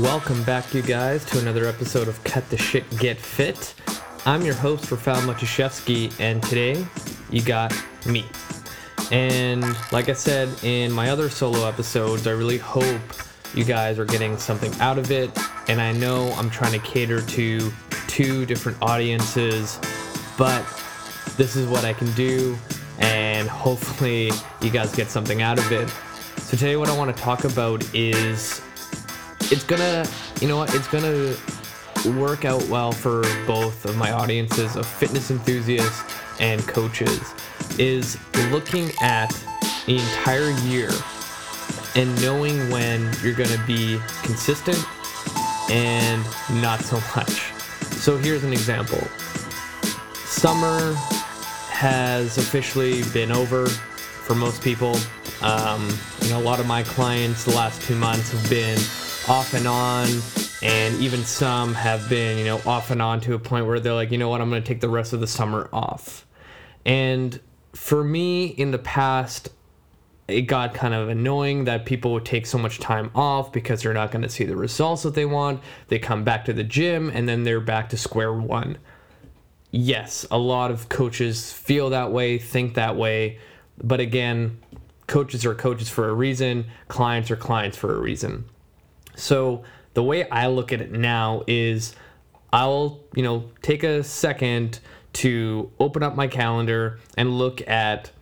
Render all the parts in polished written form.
Welcome back, you guys, to another episode of Cut the Shit, Get Fit. I'm your host, Rafael Matuszewski, and today you got me. And like I said in my other solo episodes, I really hope you guys are getting something out of it. And I know I'm trying to cater to two different audiences, but this is what I can do, and hopefully you guys get something out of it. So today what I want to talk about is it's gonna work out well for both of my audiences of fitness enthusiasts and coaches, is looking at the entire year and knowing when you're gonna be consistent and not so much. So here's an example. Summer has officially been over for most people. A lot of my clients the last 2 months have been off and on, and even some have been, off and on to a point where they're like, you know what, I'm going to take the rest of the summer off. And for me, in the past, it got kind of annoying that people would take so much time off because they're not going to see the results that they want. They come back to the gym and then they're back to square one. Yes, a lot of coaches feel that way, think that way, but again, coaches are coaches for a reason, clients are clients for a reason. So the way I look at it now is I'll, take a second to open up my calendar and look at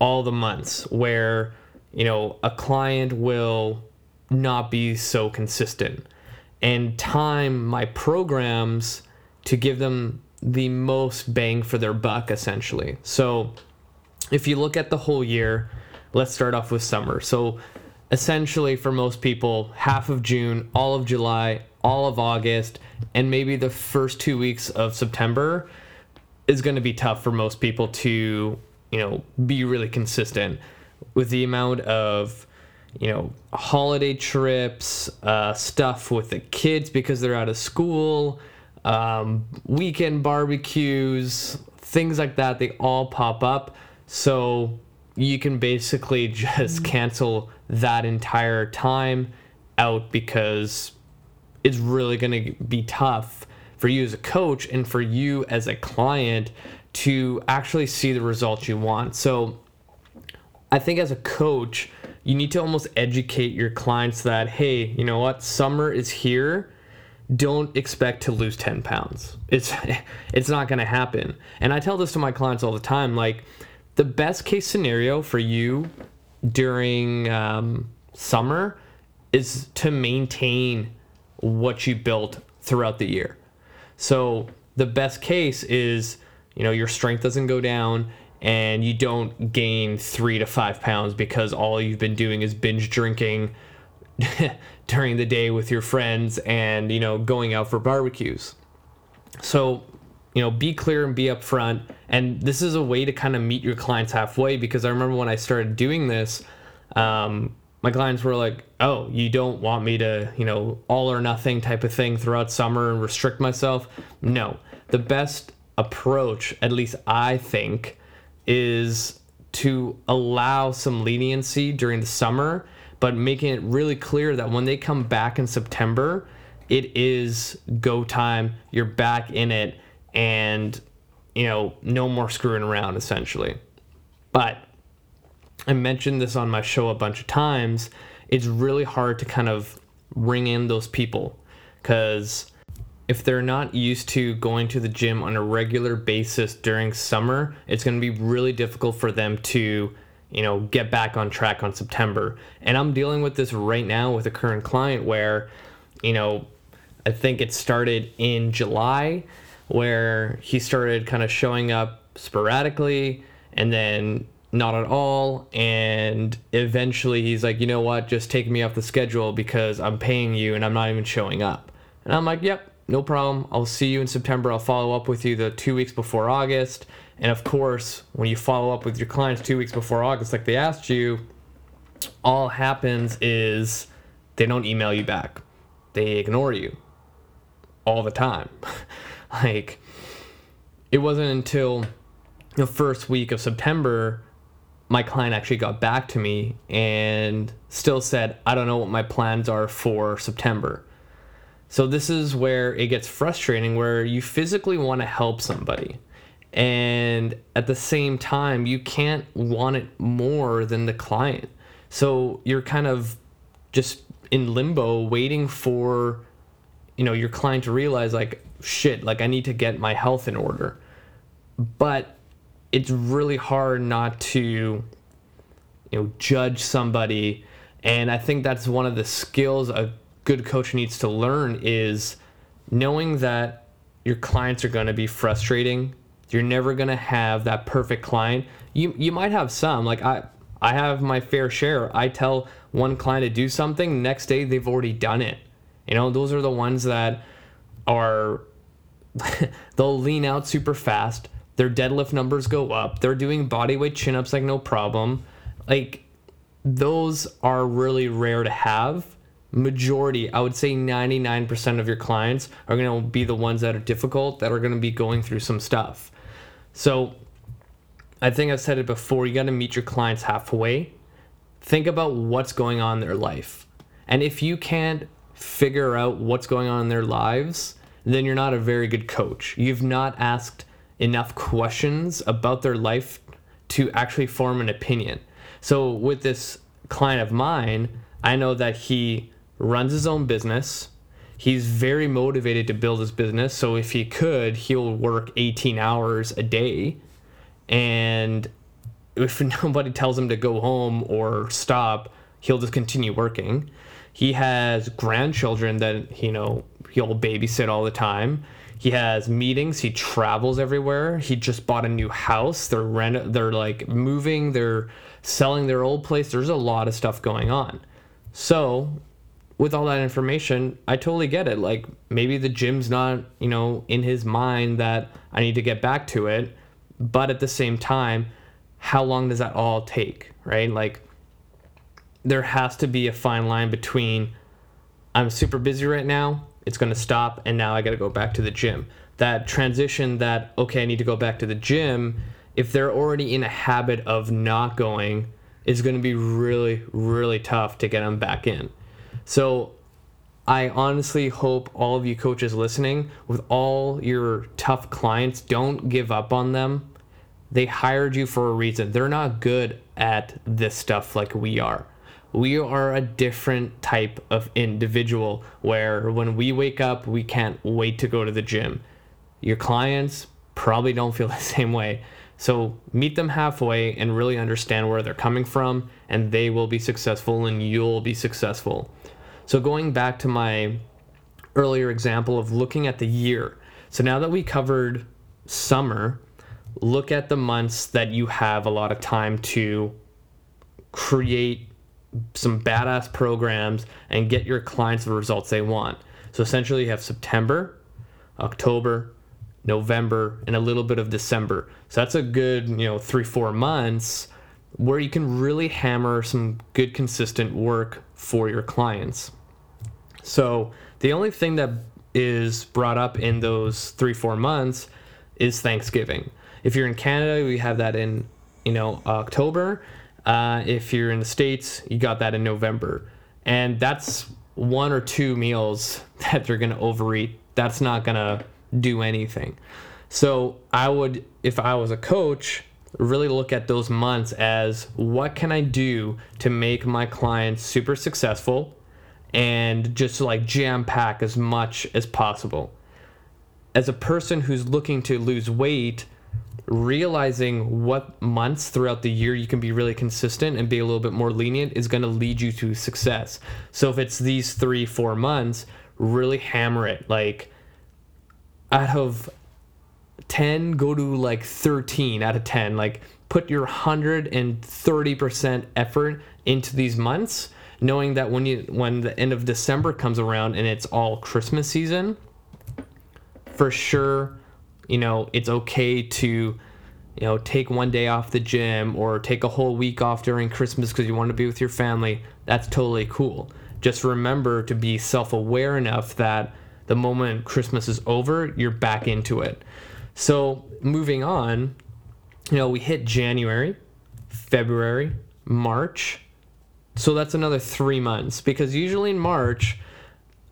all the months where, a client will not be so consistent, and time my programs to give them the most bang for their buck, essentially. So if you look at the whole year, let's start off with summer. So essentially, for most people, half of June, all of July, all of August, and maybe the first 2 weeks of September is going to be tough for most people to, be really consistent with the amount of, holiday trips, stuff with the kids because they're out of school, weekend barbecues, things like that. They all pop up. So you can basically just cancel that entire time out because it's really going to be tough for you as a coach and for you as a client to actually see the results you want. So I think as a coach, you need to almost educate your clients that, hey, you know what, summer is here. Don't expect to lose 10 pounds. It's not going to happen. And I tell this to my clients all the time, like, the best case scenario for you during summer is to maintain what you built throughout the year. So the best case is, your strength doesn't go down and you don't gain 3 to 5 pounds because all you've been doing is binge drinking during the day with your friends and, going out for barbecues. So, be clear and be upfront. And this is a way to kind of meet your clients halfway, because I remember when I started doing this, my clients were like, oh, you don't want me to, all or nothing type of thing throughout summer and restrict myself? No. The best approach, at least I think, is to allow some leniency during the summer, but making it really clear that when they come back in September, it is go time, you're back in it, and no more screwing around, essentially. But I mentioned this on my show a bunch of times, it's really hard to kind of ring in those people, because if they're not used to going to the gym on a regular basis during summer, it's going to be really difficult for them to get back on track on September. And I'm dealing with this right now with a current client where, I think it started in July where he started kind of showing up sporadically and then not at all. And eventually he's like, you know what, just take me off the schedule because I'm paying you and I'm not even showing up. And I'm like, yep, no problem. I'll see you in September. I'll follow up with you the 2 weeks before August. And of course, when you follow up with your clients 2 weeks before August, like they asked you, all happens is they don't email you back. They ignore you all the time. Like, it wasn't until the first week of September my client actually got back to me and still said, I don't know what my plans are for September. So this is where it gets frustrating, where you physically want to help somebody, and at the same time, you can't want it more than the client. So you're kind of just in limbo waiting for, you know, your client to realize like, shit, like I need to get my health in order. But it's really hard not to, you know, judge somebody. And I think that's one of the skills a good coach needs to learn, is knowing that your clients are going to be frustrating. You're never going to have that perfect client. You might have some. Like I have my fair share. I tell one client to do something, next day they've already done it. You know, those are the ones that are, they'll lean out super fast. Their deadlift numbers go up. They're doing bodyweight chin-ups like no problem. Like those are really rare to have. Majority, I would say 99% of your clients are going to be the ones that are difficult, that are going to be going through some stuff. So I think I've said it before, you got to meet your clients halfway. Think about what's going on in their life. And if you can't figure out what's going on in their lives, then you're not a very good coach. You've not asked enough questions about their life to actually form an opinion. So with this client of mine, I know that he runs his own business. He's very motivated to build his business. So if he could, he'll work 18 hours a day. And if nobody tells him to go home or stop, he'll just continue working. He has grandchildren that, you know, he'll babysit all the time. He has meetings. He travels everywhere. He just bought a new house. They're like moving. They're selling their old place. There's a lot of stuff going on. So with all that information, I totally get it. Like maybe the gym's not, you know, in his mind that I need to get back to it. But at the same time, how long does that all take, right? Like there has to be a fine line between I'm super busy right now, it's going to stop, and now I got to go back to the gym. That transition that, okay, I need to go back to the gym, if they're already in a habit of not going, is going to be really, really tough to get them back in. So I honestly hope all of you coaches listening, with all your tough clients, don't give up on them. They hired you for a reason. They're not good at this stuff like we are. We are a different type of individual where when we wake up, we can't wait to go to the gym. Your clients probably don't feel the same way. So meet them halfway and really understand where they're coming from, and they will be successful and you'll be successful. So going back to my earlier example of looking at the year. So now that we covered summer, look at the months that you have a lot of time to create some badass programs and get your clients the results they want. So essentially you have September, October, November, and a little bit of December. So that's a good, you know, 3-4 months where you can really hammer some good consistent work for your clients. So the only thing that is brought up in those 3-4 months is Thanksgiving. If you're in Canada, we have that in, you know, October. If you're in the States, you got that in November. And that's 1 or 2 meals that they're going to overeat. That's not going to do anything. So I would, if I was a coach, really look at those months as what can I do to make my clients super successful and just like jam pack as much as possible. As a person who's looking to lose weight, realizing what months throughout the year you can be really consistent and be a little bit more lenient is going to lead you to success. So if it's these 3-4 months, really hammer it. Like out of 10, go to like 13 out of 10. Like put your 130% effort into these months, knowing that when the end of December comes around and it's all Christmas season, for sure, you know, it's okay to, you know, take 1 day off the gym or take a whole week off during Christmas because you want to be with your family. That's totally cool. Just remember to be self-aware enough that the moment Christmas is over, you're back into it. So moving on, you know, we hit January, February, March. So that's another 3 months, because usually in March,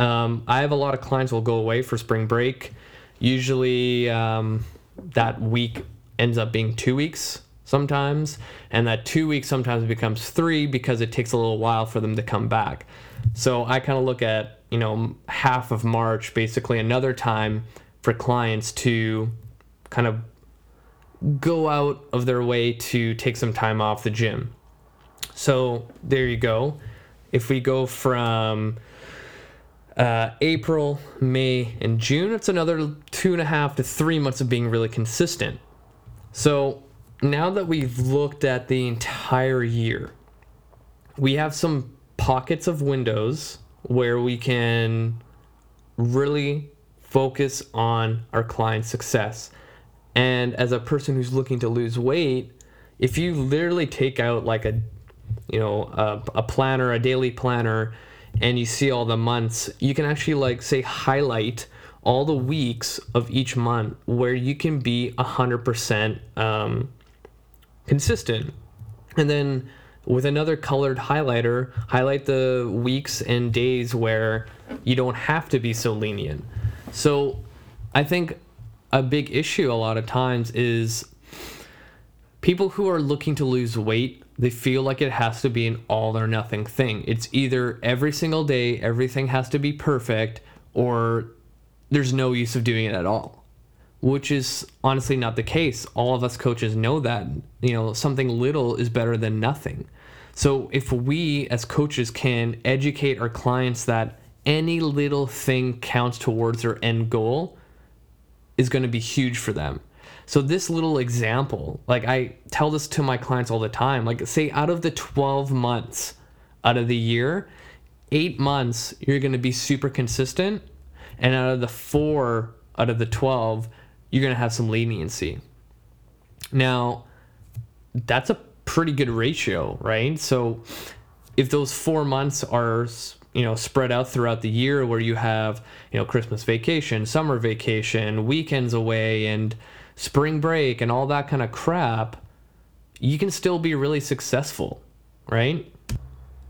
I have a lot of clients who will go away for spring break. Usually that week ends up being 2 weeks sometimes, and that 2 weeks sometimes becomes 3 because it takes a little while for them to come back. So I kind of look at, you know, half of March, basically another time for clients to kind of go out of their way to take some time off the gym. So there you go. If we go from April, May, and June, it's another 2.5 to 3 months of being really consistent. So now that we've looked at the entire year, we have some pockets of windows where we can really focus on our client's success. And as a person who's looking to lose weight, if you literally take out like a planner, a daily planner, and you see all the months, you can actually like say highlight all the weeks of each month where you can be 100% consistent. And then with another colored highlighter, highlight the weeks and days where you don't have to be so lenient. So I think a big issue a lot of times is people who are looking to lose weight, they feel like it has to be an all or nothing thing. It's either every single day, everything has to be perfect, or there's no use of doing it at all, which is honestly not the case. All of us coaches know that, you know, something little is better than nothing. So if we as coaches can educate our clients that any little thing counts towards their end goal, is going to be huge for them. So this little example, like I tell this to my clients all the time, like say out of the 12 months out of the year, 8 months, you're going to be super consistent. And out of the 4 out of the 12, you're going to have some leniency. Now, that's a pretty good ratio, right? So if those 4 months are, you know, spread out throughout the year where you have, you know, Christmas vacation, summer vacation, weekends away, and spring break and all that kind of crap, you can still be really successful, right?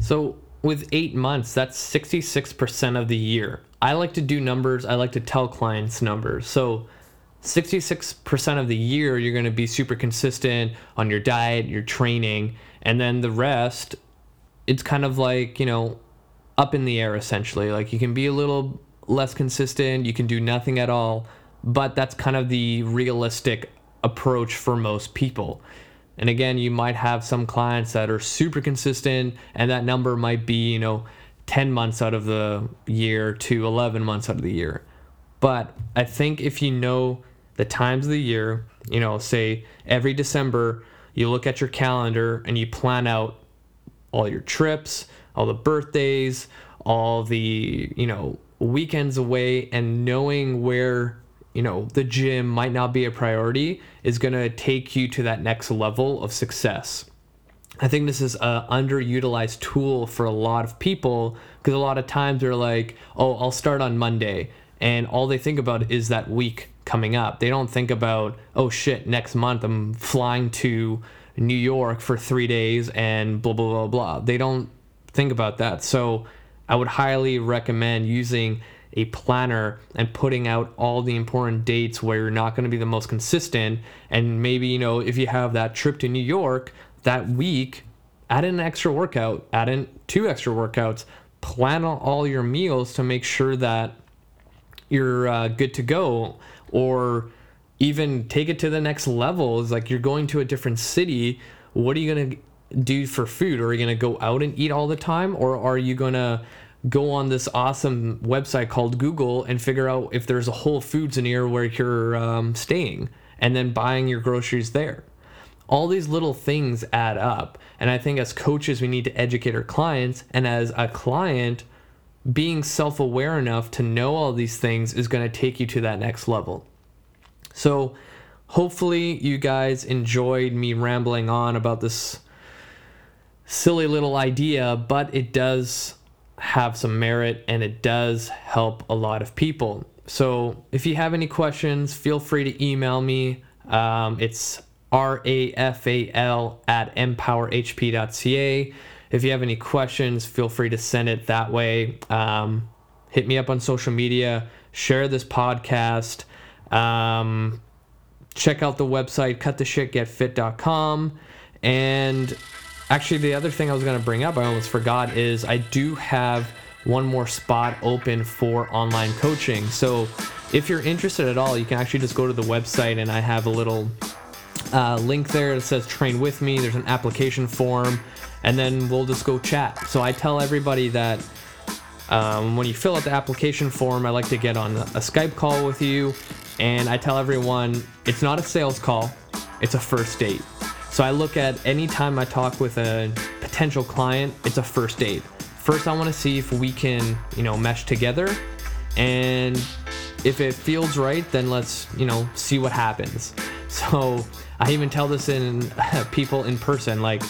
So with 8 months, that's 66% of the year. I like to do numbers. I like to tell clients numbers. So 66% of the year, you're going to be super consistent on your diet, your training, and then the rest, it's kind of like, you know, up in the air essentially. Like you can be a little less consistent, you can do nothing at all, but that's kind of the realistic approach for most people. And again, you might have some clients that are super consistent and that number might be, you know, 10 months out of the year to 11 months out of the year. But I think if you know the times of the year, you know, say every December, you look at your calendar and you plan out all your trips, all the birthdays, all the, you know, weekends away, and knowing where, you know, the gym might not be a priority is going to take you to that next level of success. I think this is an underutilized tool for a lot of people because a lot of times they're like, oh, I'll start on Monday. And all they think about is that week coming up. They don't think about, oh shit, next month I'm flying to New York for 3 days and blah, blah, blah, blah. They don't think about that. So I would highly recommend using a planner and putting out all the important dates where you're not going to be the most consistent. And maybe, you know, if you have that trip to New York, that week, add in an extra workout, add in 2 extra workouts, plan on all your meals to make sure that you're good to go, or even take it to the next level. It's like you're going to a different city. What are you going to do for food? Are you going to go out and eat all the time, or are you going to go on this awesome website called Google and figure out if there's a Whole Foods near where you're staying and then buying your groceries there? All these little things add up. And I think as coaches, we need to educate our clients. And as a client, being self-aware enough to know all these things is going to take you to that next level. So hopefully you guys enjoyed me rambling on about this silly little idea, but it does have some merit and it does help a lot of people. So if you have any questions, feel free to email me. It's rafael@empowerhp.ca. If you have any questions, feel free to send it that way. Hit me up on social media. Share this podcast. Check out the website, cuttheshitgetfit.com. And actually, the other thing I was going to bring up, I almost forgot, is I do have one more spot open for online coaching. So if you're interested at all, you can actually just go to the website, and I have a little link there that says train with me. There's an application form, and then we'll just go chat. So I tell everybody that when you fill out the application form, I like to get on a Skype call with you, and I tell everyone it's not a sales call, it's a first date. So I look at any time I talk with a potential client, it's a first date. First, I want to see if we can, mesh together, and if it feels right, then let's, see what happens. So I even tell this in people in person, like,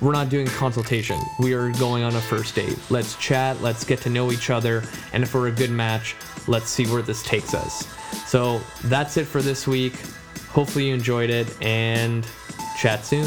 we're not doing consultation. We are going on a first date. Let's chat. Let's get to know each other. And if we're a good match, let's see where this takes us. So that's it for this week. Hopefully you enjoyed it, and chat soon.